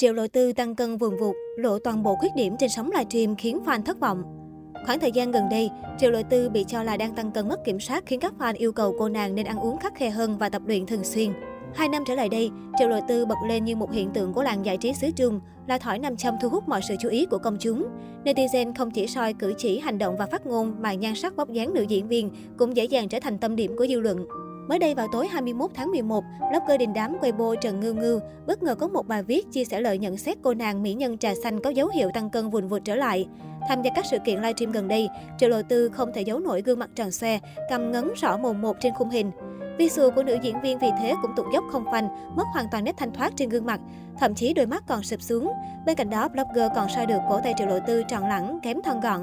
Triệu Lộ Tư tăng cân vùn vụt, lộ toàn bộ khuyết điểm trên sóng livestream khiến fan thất vọng. Khoảng thời gian gần đây, Triệu Lộ Tư bị cho là đang tăng cân mất kiểm soát khiến các fan yêu cầu cô nàng nên ăn uống khắt khe hơn và tập luyện thường xuyên. 2 năm trở lại đây, Triệu Lộ Tư bật lên như một hiện tượng của làng giải trí xứ Trung, là thỏi nam châm thu hút mọi sự chú ý của công chúng. Netizen không chỉ soi cử chỉ, hành động và phát ngôn mà nhan sắc vóc dáng nữ diễn viên cũng dễ dàng trở thành tâm điểm của dư luận. Mới đây vào tối 21 tháng 11, blogger đình đám Weibo Trần Ngư Ngư bất ngờ có một bài viết chia sẻ lời nhận xét cô nàng mỹ nhân trà xanh có dấu hiệu tăng cân vùn vụt trở lại. Tham gia các sự kiện livestream gần đây, Triệu Lộ Tư không thể giấu nổi gương mặt tròn xoe, cằm ngấn rõ mồn một trên khung hình. Visual của nữ diễn viên vì thế cũng tụt dốc không phanh, mất hoàn toàn nét thanh thoát trên gương mặt, thậm chí đôi mắt còn sụp xuống. Bên cạnh đó, blogger còn soi được cổ tay Triệu Lộ Tư tròn lẳng, kém thon gọn.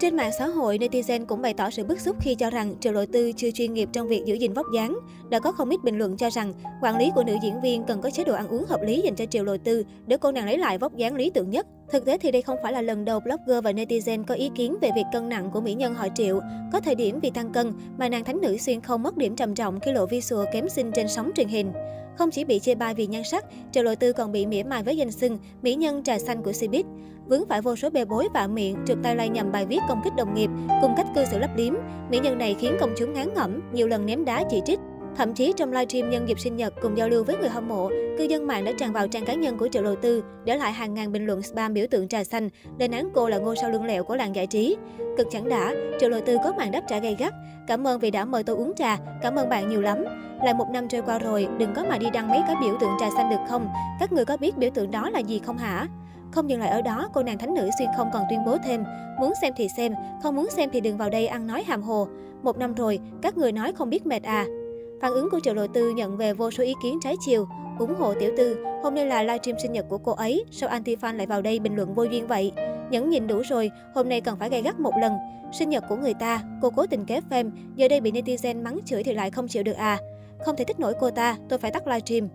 Trên mạng xã hội, netizen cũng bày tỏ sự bức xúc khi cho rằng Triệu Lộ Tư chưa chuyên nghiệp trong việc giữ gìn vóc dáng. Đã có không ít bình luận cho rằng quản lý của nữ diễn viên cần có chế độ ăn uống hợp lý dành cho Triệu Lộ Tư để cô nàng lấy lại vóc dáng lý tưởng nhất. Thực tế thì đây không phải là lần đầu blogger và netizen có ý kiến về việc cân nặng của mỹ nhân họ Triệu. Có thời điểm vì tăng cân mà nàng thánh nữ xuyên không mất điểm trầm trọng khi lộ visual kém xinh trên sóng truyền hình. Không chỉ bị chê bai vì nhan sắc, Triệu Lộ Tư còn bị mỉa mai với danh xưng mỹ nhân trà xanh của Cbiz, vướng phải vô số bê bối vạ miệng, trượt tay lai nhằm bài viết công kích đồng nghiệp cùng cách cư xử lấp liếm. Mỹ nhân này khiến công chúng ngán ngẩm, nhiều lần ném đá chỉ trích. Thậm chí trong livestream nhân dịp sinh nhật cùng giao lưu với người hâm mộ, cư dân mạng đã tràn vào trang cá nhân của Triệu Lộ Tư, để lại hàng ngàn bình luận spam biểu tượng trà xanh, lên án cô là ngôi sao lưng lẹo của làng giải trí. Cực chẳng đã, Triệu Lộ Tư có màn đáp trả gay gắt: "Cảm ơn vì đã mời tôi uống trà, cảm ơn bạn nhiều lắm. Lại 1 năm trôi qua rồi, đừng có mà đi đăng mấy cái biểu tượng trà xanh được không? Các người có biết biểu tượng đó là gì không hả?" Không dừng lại ở đó, cô nàng thánh nữ xuyên không còn tuyên bố thêm: "Muốn xem thì xem, không muốn xem thì đừng vào đây ăn nói hàm hồ. 1 năm rồi, các người nói không biết mệt à?" Phản ứng của Triệu Lộ Tư nhận về vô số ý kiến trái chiều. Ủng hộ tiểu tư, hôm nay là livestream sinh nhật của cô ấy, sao anti-fan lại vào đây bình luận vô duyên vậy? Nhẫn nhịn đủ rồi, hôm nay cần phải gay gắt một lần. Sinh nhật của người ta, cô cố tình ghép phim, giờ đây bị netizen mắng chửi thì lại không chịu được à? Không thể thích nổi cô ta, tôi phải tắt livestream.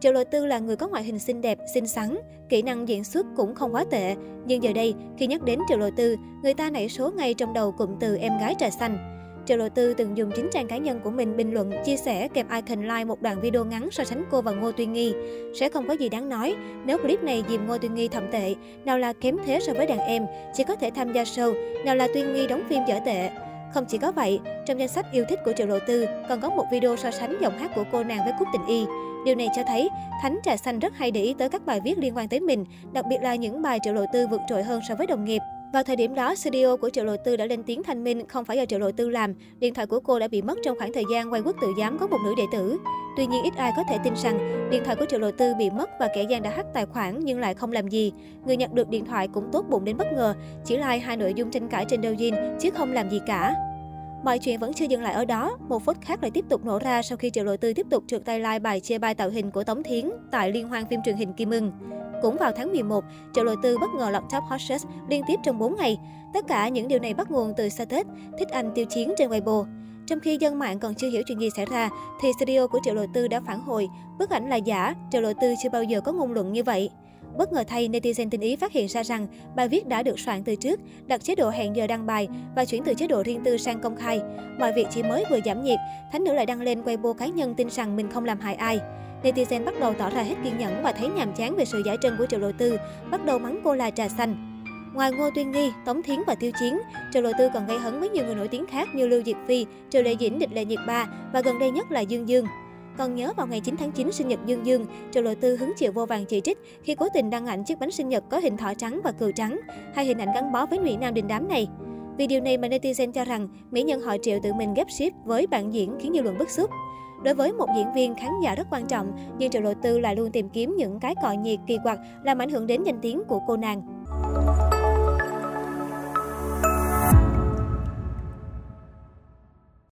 Triệu Lộ Tư là người có ngoại hình xinh đẹp, xinh xắn, kỹ năng diễn xuất cũng không quá tệ. Nhưng giờ đây, khi nhắc đến Triệu Lộ Tư, người ta nảy số ngay trong đầu cụm từ em gái trà xanh. Triệu Lộ Tư từng dùng chính trang cá nhân của mình bình luận, chia sẻ kèm icon like một đoạn video ngắn so sánh cô và Ngô Tuyên Nghi. Sẽ không có gì đáng nói nếu clip này dìm Ngô Tuyên Nghi thậm tệ, nào là kém thế so với đàn em, chỉ có thể tham gia show, nào là Tuyên Nghi đóng phim dở tệ. Không chỉ có vậy, trong danh sách yêu thích của Triệu Lộ Tư còn có một video so sánh giọng hát của cô nàng với Cúc Tình Y. Điều này cho thấy, thánh trà xanh rất hay để ý tới các bài viết liên quan tới mình, đặc biệt là những bài Triệu Lộ Tư vượt trội hơn so với đồng nghiệp. Vào thời điểm đó, studio của Triệu Lộ Tư đã lên tiếng thanh minh không phải do Triệu Lộ Tư làm, điện thoại của cô đã bị mất trong khoảng thời gian quay Quốc Tự Giám có một nữ đệ tử. Tuy nhiên, ít ai có thể tin rằng điện thoại của Triệu Lộ Tư bị mất và kẻ gian đã hack tài khoản nhưng lại không làm gì. Người nhận được điện thoại cũng tốt bụng đến bất ngờ, chỉ like 2 nội dung tranh cãi trên Douyin chứ không làm gì cả. Mọi chuyện vẫn chưa dừng lại ở đó, một phốt khác lại tiếp tục nổ ra sau khi Triệu Lộ Tư tiếp tục trượt tay like bài chê bai tạo hình của Tống Thiến tại liên hoan phim truyền hình Kim Ưng. Cũng vào tháng 11, Triệu Lộ Tư bất ngờ lọt top hot search liên tiếp trong 4 ngày. Tất cả những điều này bắt nguồn từ status thích anh Tiêu Chiến trên Weibo. Trong khi dân mạng còn chưa hiểu chuyện gì xảy ra, thì studio của Triệu Lộ Tư đã phản hồi, bức ảnh là giả, Triệu Lộ Tư chưa bao giờ có ngôn luận như vậy. Bất ngờ thay, netizen tinh ý phát hiện ra rằng bài viết đã được soạn từ trước, đặt chế độ hẹn giờ đăng bài và chuyển từ chế độ riêng tư sang công khai. Mọi việc chỉ mới vừa giảm nhiệt, thánh nữ lại đăng lên Weibo cá nhân tin rằng mình không làm hại ai. Netizen bắt đầu tỏ ra hết kiên nhẫn và thấy nhàm chán về sự giải trình của Triệu Lộ Tư, bắt đầu mắng cô là trà xanh. Ngoài Ngô Tuyên Nghi, Tống Thiến và Tiêu Chiến, Triệu Lộ Tư còn gây hấn với nhiều người nổi tiếng khác như Lưu Diệc Phi, Triệu Lệ Dĩnh, Địch Lệ Nhiệt Ba và gần đây nhất là Dương Dương. Còn nhớ vào ngày 9 tháng 9 sinh nhật Dương Dương, Triệu Lộ Tư hứng chịu vô vàn chỉ trích khi cố tình đăng ảnh chiếc bánh sinh nhật có hình thỏ trắng và cừu trắng, hai hình ảnh gắn bó với nữ nam đình đám này. Vì điều này mà netizen cho rằng mỹ nhân họ Triệu tự mình ghép ship với bạn diễn khiến dư luận bức xúc. Đối với một diễn viên, khán giả rất quan trọng, nhưng Triệu Lộ Tư lại luôn tìm kiếm những cái cọ nhiệt kỳ quặc làm ảnh hưởng đến danh tiếng của cô nàng.